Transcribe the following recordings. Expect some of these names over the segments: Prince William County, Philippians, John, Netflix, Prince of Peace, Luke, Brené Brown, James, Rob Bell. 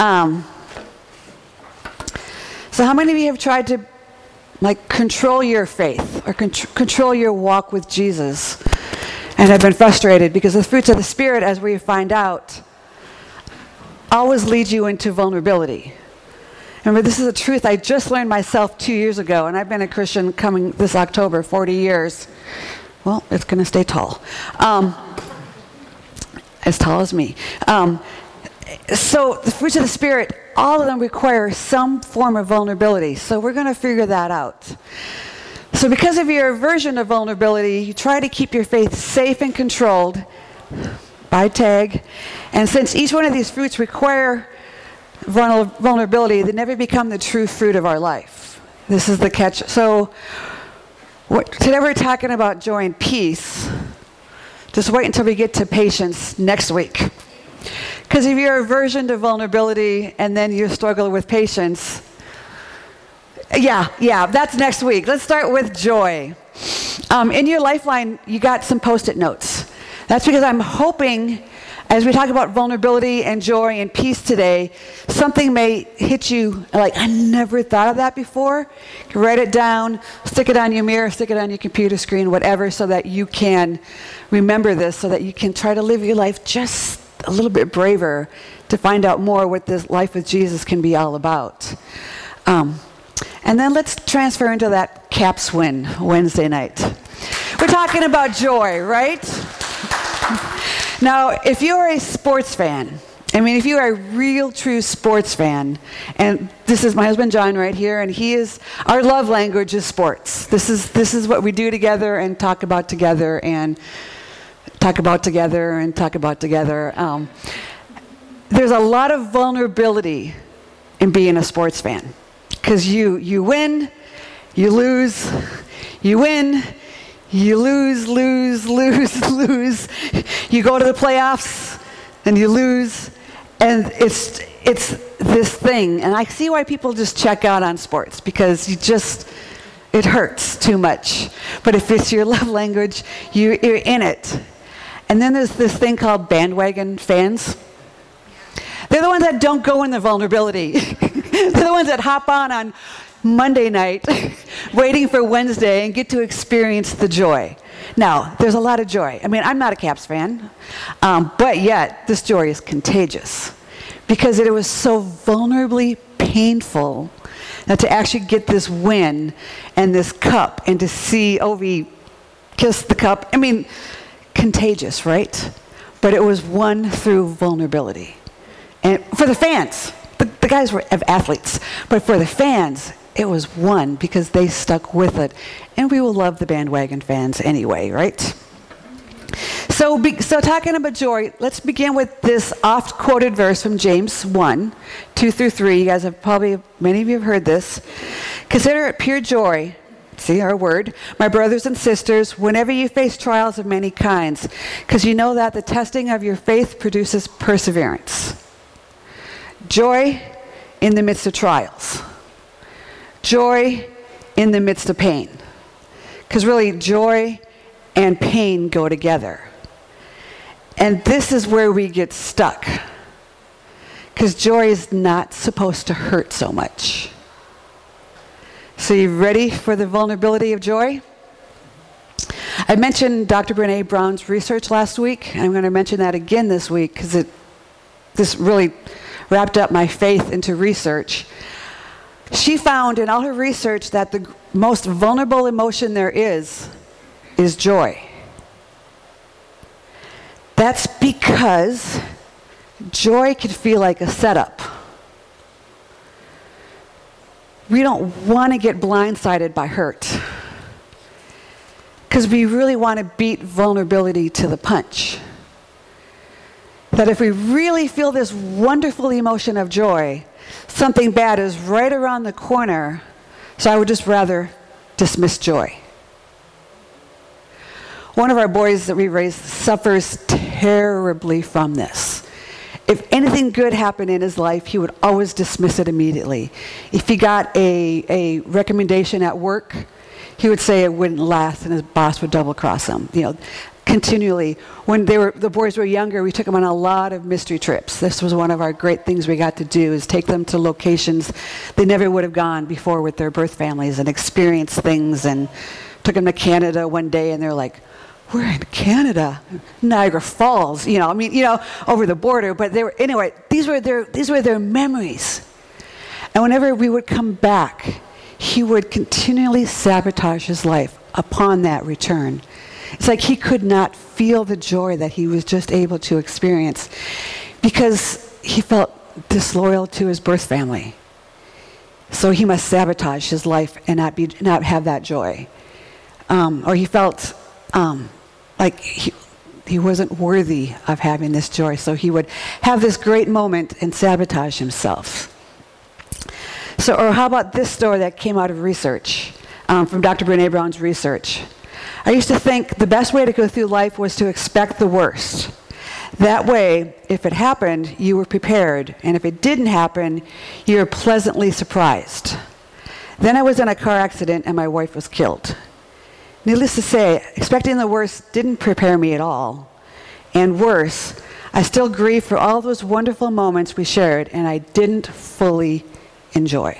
So how many of you have tried to control your faith or control your walk with Jesus and have been frustrated? Because the fruits of the Spirit, as we find out, always lead you into vulnerability. Remember, this is a truth I just learned myself 2 years ago, and I've been a Christian coming this October, 40 years. Well, it's going to stay tall. As tall as me. So the fruits of the Spirit, all of them require some form of vulnerability. So we're going to figure that out. So because of your aversion to vulnerability, you try to keep your faith safe and controlled by tag. And since each one of these fruits require vulnerability, they never become the true fruit of our life. This is the catch. So today we're talking about joy and peace. Just wait until we get to patience next week. Because if you're aversion to vulnerability and then you struggle with patience, that's next week. Let's start with joy. In your lifeline, you got some Post-it notes. That's because I'm hoping, as we talk about vulnerability and joy and peace today, something may hit you like, I never thought of that before. You can write it down, stick it on your mirror, stick it on your computer screen, whatever, so that you can remember this, so that you can try to live your life just a little bit braver to find out more what this life with Jesus can be all about. And then let's transfer into that Caps win Wednesday night. We're talking about joy, right? Now, if you're a sports fan, if you're a real, true sports fan, and this is my husband John right here, and our love language is sports. This is what we do together and talk about together and talk about together and talk about together. There's a lot of vulnerability in being a sports fan, because you win, you lose, you win. You lose. You go to the playoffs, and you lose, and it's this thing. And I see why people just check out on sports, because it hurts too much. But if it's your love language, you're in it. And then there's this thing called bandwagon fans. They're the ones that don't go in the vulnerability. They're the ones that hop on Monday night, waiting for Wednesday, and get to experience the joy. Now, there's a lot of joy. I'm not a Caps fan, but yet this joy is contagious, because it was so vulnerably painful that to actually get this win and this cup and to see Ovi kiss the cup. Contagious, right? But it was won through vulnerability, and for the fans. The guys were athletes, but for the fans, it was one because they stuck with it, and we will love the bandwagon fans anyway, right? So talking about joy, let's begin with this oft-quoted verse from James 1, 2 through 3. You guys have many of you have heard this. Consider it pure joy, see our word, my brothers and sisters, whenever you face trials of many kinds, because you know that the testing of your faith produces perseverance. Joy in the midst of trials. Joy in the midst of pain. Because really, joy and pain go together. And this is where we get stuck. Because joy is not supposed to hurt so much. So you ready for the vulnerability of joy? I mentioned Dr. Brené Brown's research last week, and I'm going to mention that again this week, because this really wrapped up my faith into research. She found in all her research that the most vulnerable emotion there is joy. That's because joy can feel like a setup. We don't want to get blindsided by hurt, because we really want to beat vulnerability to the punch. That if we really feel this wonderful emotion of joy, something bad is right around the corner, so I would just rather dismiss joy. One of our boys that we raised suffers terribly from this. If anything good happened in his life, he would always dismiss it immediately. If he got a recommendation at work, he would say it wouldn't last, and his boss would double-cross him. continually. When the boys were younger, we took them on a lot of mystery trips. This was one of our great things we got to do, is take them to locations they never would have gone before with their birth families and experience things. And took them to Canada one day, and they're like, "We're in Canada, Niagara Falls," over the border. But they were, anyway, these were their memories. And whenever we would come back, he would continually sabotage his life upon that return. It's like he could not feel the joy that he was just able to experience because he felt disloyal to his birth family. So he must sabotage his life and not have that joy. Or he felt like he wasn't worthy of having this joy, so he would have this great moment and sabotage himself. So, or how about this story that came out of research, from Dr. Brené Brown's research? I used to think the best way to go through life was to expect the worst. That way, if it happened, you were prepared, and if it didn't happen, you were pleasantly surprised. Then I was in a car accident and my wife was killed. Needless to say, expecting the worst didn't prepare me at all. And worse, I still grieve for all those wonderful moments we shared and I didn't fully enjoy.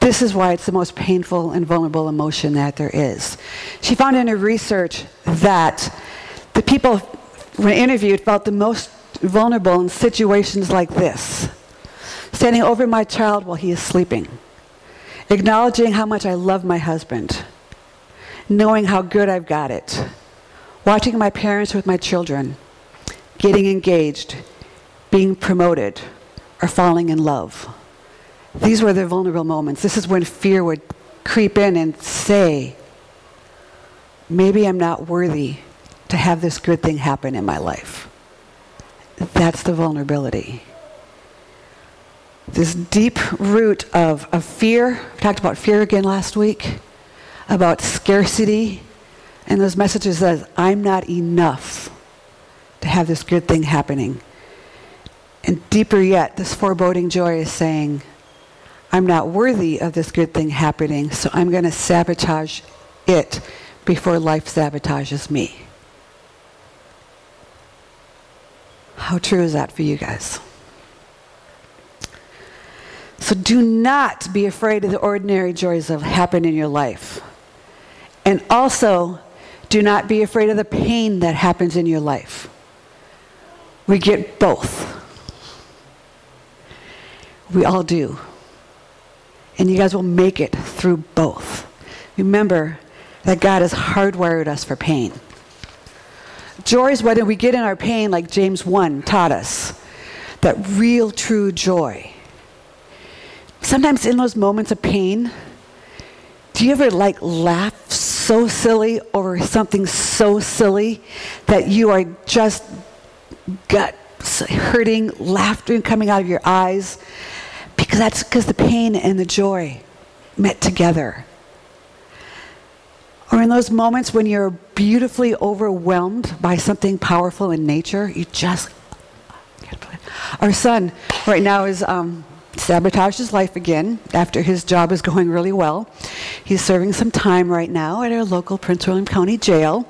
This is why it's the most painful and vulnerable emotion that there is. She found in her research that the people, when interviewed, felt the most vulnerable in situations like this. Standing over my child while he is sleeping. Acknowledging how much I love my husband, knowing how good I've got it, watching my parents with my children, getting engaged, being promoted, or falling in love. These were the vulnerable moments. This is when fear would creep in and say, maybe I'm not worthy to have this good thing happen in my life. That's the vulnerability. This deep root of fear. We talked about fear again last week, about scarcity, and those messages that I'm not enough to have this good thing happening. And deeper yet, this foreboding joy is saying, I'm not worthy of this good thing happening, so I'm going to sabotage it before life sabotages me. How true is that for you guys? So do not be afraid of the ordinary joys that happen in your life. And also, do not be afraid of the pain that happens in your life. We get both. We all do. And you guys will make it through both. Remember that God has hardwired us for pain. Joy is whether we get in our pain, like James 1 taught us, that real, true joy. Sometimes in those moments of pain, do you ever laugh so silly over something so silly that you are just gut hurting, laughter coming out of your eyes? Because that's because the pain and the joy met together. Or in those moments when you're beautifully overwhelmed by something powerful in nature, you just... Our son right now is... sabotaged his life again after his job is going really well. He's serving some time right now at our local Prince William County jail,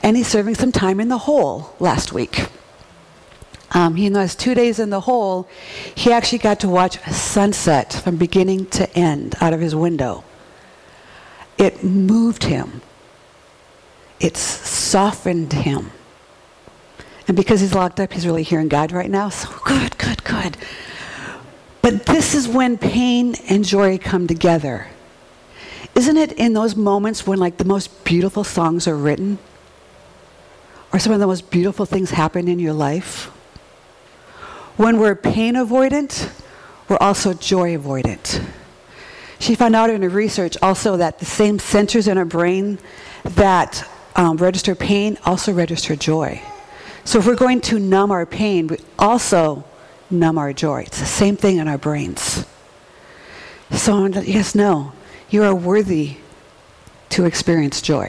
and he's serving some time in the hole last week. He has 2 days in the hole. He actually got to watch a sunset from beginning to end out of his window. It moved him. It softened him. And because he's locked up, he's really hearing God right now. So good. But this is when pain and joy come together. Isn't it in those moments when the most beautiful songs are written? Or some of the most beautiful things happen in your life? When we're pain avoidant, we're also joy avoidant. She found out in her research also that the same centers in our brain that register pain also register joy. So if we're going to numb our pain, we also numb our joy. It's the same thing in our brains. So I want to let you guys know, you are worthy to experience joy.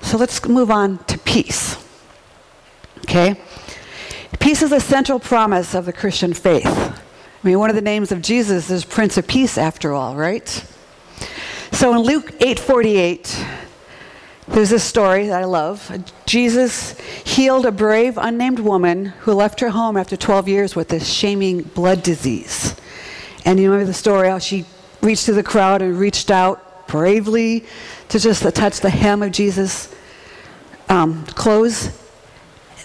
So let's move on to peace. Okay? Peace is a central promise of the Christian faith. I mean, one of the names of Jesus is Prince of Peace, after all, right? So in Luke 8:48, There's this story that I love. Jesus healed a brave, unnamed woman who left her home after 12 years with this shaming blood disease. And you remember the story, how she reached through the crowd and reached out bravely to just touch the hem of Jesus' clothes.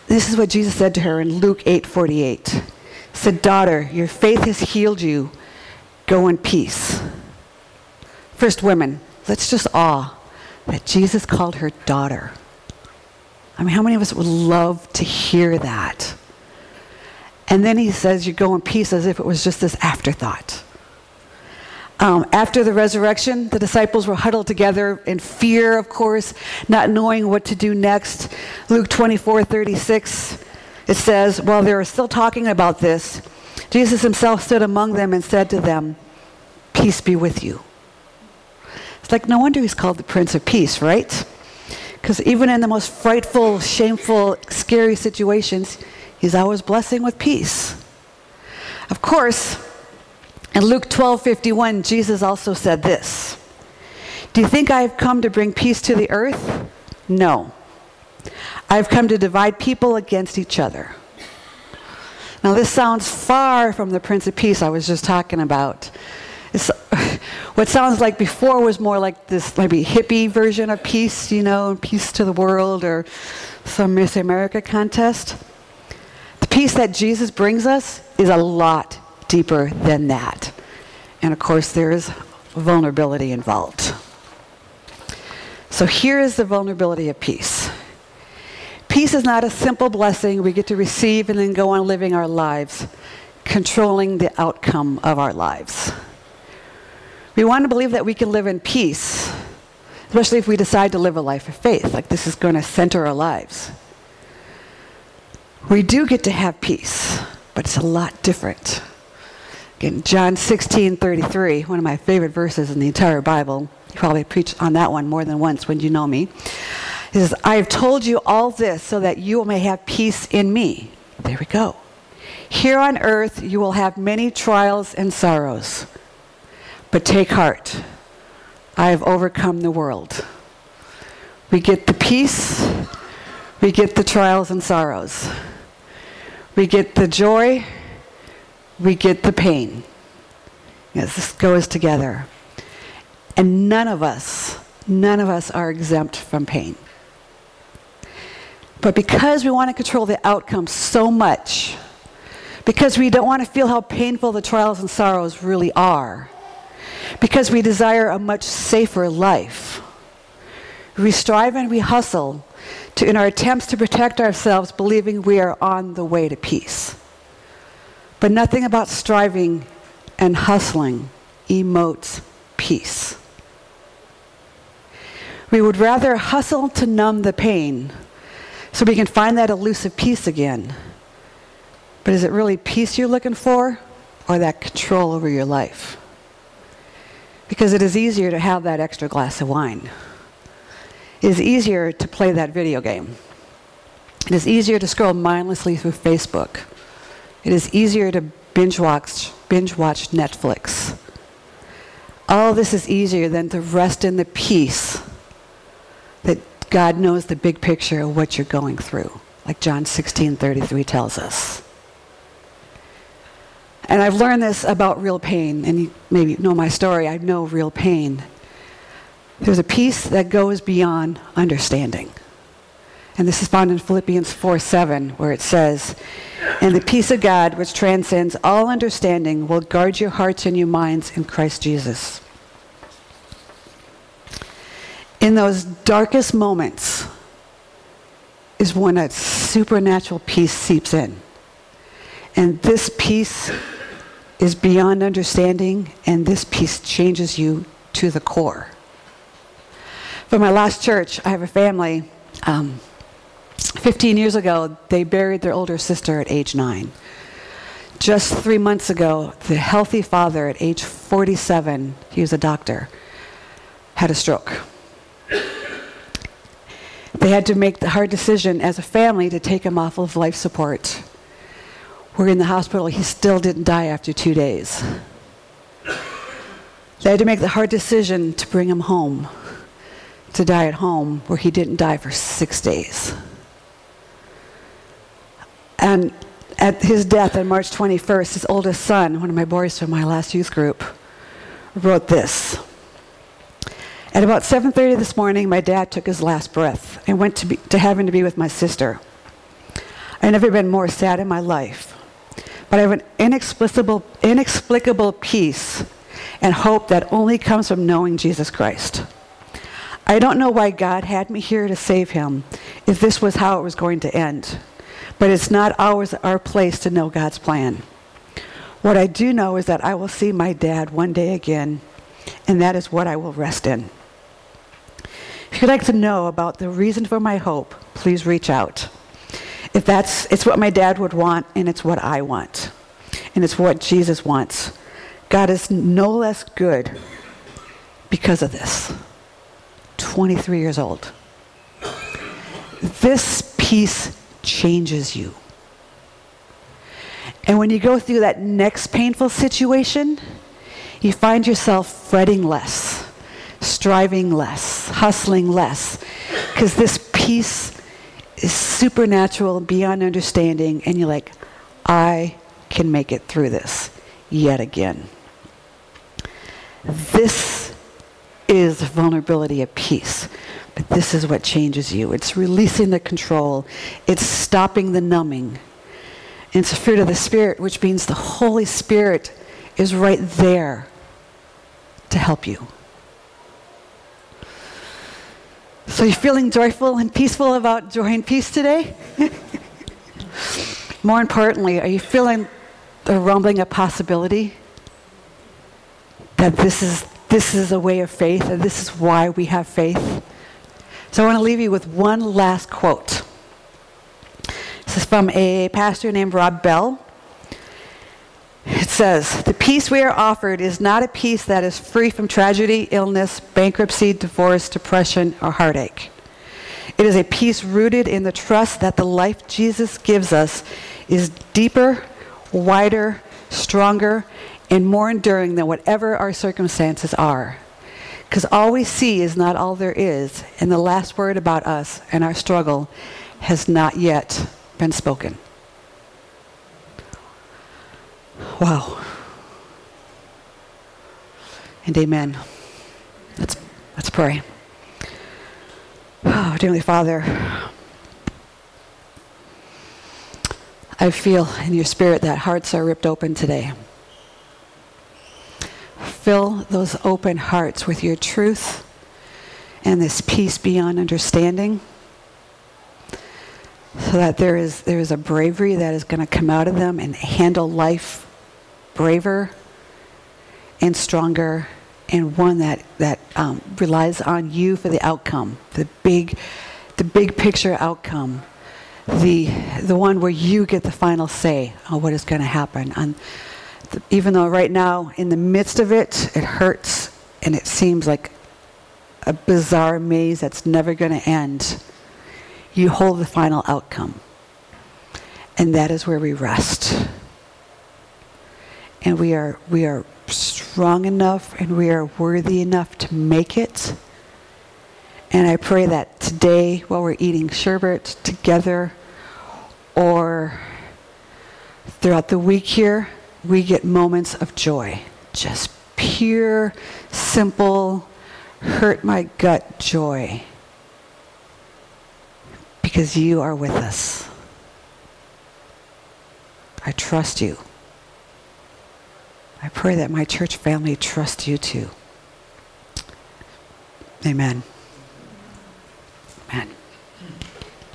This is what Jesus said to her in Luke 8:48. He said, "Daughter, your faith has healed you. Go in peace." First, women, let's just awe that Jesus called her daughter. I mean, how many of us would love to hear that? And then he says, you go in peace, as if it was just this afterthought. After the resurrection, the disciples were huddled together in fear, of course, not knowing what to do next. Luke 24:36, it says, while they were still talking about this, Jesus himself stood among them and said to them, "Peace be with you." It's like, no wonder he's called the Prince of Peace, right? Because even in the most frightful, shameful, scary situations, he's always blessing with peace. Of course, in Luke 12:51, Jesus also said this, "Do you think I have come to bring peace to the earth? No. I have come to divide people against each other." Now, this sounds far from the Prince of Peace I was just talking about. What sounds like before was more like this maybe hippie version of peace, you know, peace to the world or some Miss America contest. The peace that Jesus brings us is a lot deeper than that. And of course, there is vulnerability involved. So here is the vulnerability of peace. Peace is not a simple blessing we get to receive and then go on living our lives, controlling the outcome of our lives. We want to believe that we can live in peace, especially if we decide to live a life of faith, like this is going to center our lives. We do get to have peace, but it's a lot different. Again, John 16:33, one of my favorite verses in the entire Bible. You probably preached on that one more than once when you know me. It says, "I have told you all this so that you may have peace in me." There we go. "Here on earth you will have many trials and sorrows. But take heart, I have overcome the world." We get the peace, we get the trials and sorrows. We get the joy, we get the pain. Yes, this goes together. And none of us are exempt from pain. But because we want to control the outcome so much, because we don't want to feel how painful the trials and sorrows really are, because we desire a much safer life, we strive and we hustle in our attempts to protect ourselves, believing we are on the way to peace. But nothing about striving and hustling emotes peace. We would rather hustle to numb the pain so we can find that elusive peace again. But is it really peace you're looking for, or that control over your life? Because it is easier to have that extra glass of wine. It is easier to play that video game. It is easier to scroll mindlessly through Facebook. It is easier to binge watch Netflix. All this is easier than to rest in the peace that God knows the big picture of what you're going through, like John 16:33 tells us. And I've learned this about real pain, and you maybe know my story. I know real pain. There's a peace that goes beyond understanding. And this is found in Philippians 4:7, where it says, "And the peace of God, which transcends all understanding, will guard your hearts and your minds in Christ Jesus." In those darkest moments is when a supernatural peace seeps in. And this peace is beyond understanding, and this peace changes you to the core. For my last church, I have a family. 15 years ago, they buried their older sister at age 9. Just 3 months ago, the healthy father at age 47, he was a doctor, had a stroke. They had to make the hard decision as a family to take him off of life support. We're in the hospital. He still didn't die after 2 days. They had to make the hard decision to bring him home, to die at home where he didn't die for 6 days. And at his death on March 21st, his oldest son, one of my boys from my last youth group, wrote this. At about 7:30 this morning, my dad took his last breath and went to heaven to be with my sister. I've never been more sad in my life, but I have an inexplicable peace and hope that only comes from knowing Jesus Christ. I don't know why God had me here to save him, if this was how it was going to end. But it's not always our place to know God's plan. What I do know is that I will see my dad one day again, and that is what I will rest in. If you'd like to know about the reason for my hope, please reach out. It's what my dad would want, and it's what I want, and it's what Jesus wants. God is no less good because of this. 23 years old. This peace changes you. And when you go through that next painful situation, you find yourself fretting less, striving less, hustling less, because this peace is supernatural, beyond understanding, and you're like, I can make it through this yet again. This is vulnerability of peace. But this is what changes you. It's releasing the control. It's stopping the numbing. And it's a fruit of the Spirit, which means the Holy Spirit is right there to help you. So you're feeling joyful and peaceful about joy and peace today? More importantly, are you feeling the rumbling of possibility? That this is a way of faith, and this is why we have faith? So I want to leave you with one last quote. This is from a pastor named Rob Bell. It says, "The peace we are offered is not a peace that is free from tragedy, illness, bankruptcy, divorce, depression, or heartache. It is a peace rooted in the trust that the life Jesus gives us is deeper, wider, stronger, and more enduring than whatever our circumstances are. Because all we see is not all there is, and the last word about us and our struggle has not yet been spoken." Wow. And amen. Let's pray. Oh, Heavenly Father, I feel in your Spirit that hearts are ripped open today. Fill those open hearts with your truth and this peace beyond understanding, so that there is a bravery that is going to come out of them and handle life braver and stronger, and one that relies on you for the outcome, the big picture outcome, the one where you get the final say on what is going to happen. Even though right now, in the midst of it, it hurts and it seems like a bizarre maze that's never going to end, you hold the final outcome. And that is where we rest. And we are strong enough and we are worthy enough to make it. And I pray that today, while we're eating sherbet together or throughout the week here, we get moments of joy, just pure, simple, hurt my gut joy, because you are with us. I trust you. I pray that my church family trusts you too. Amen.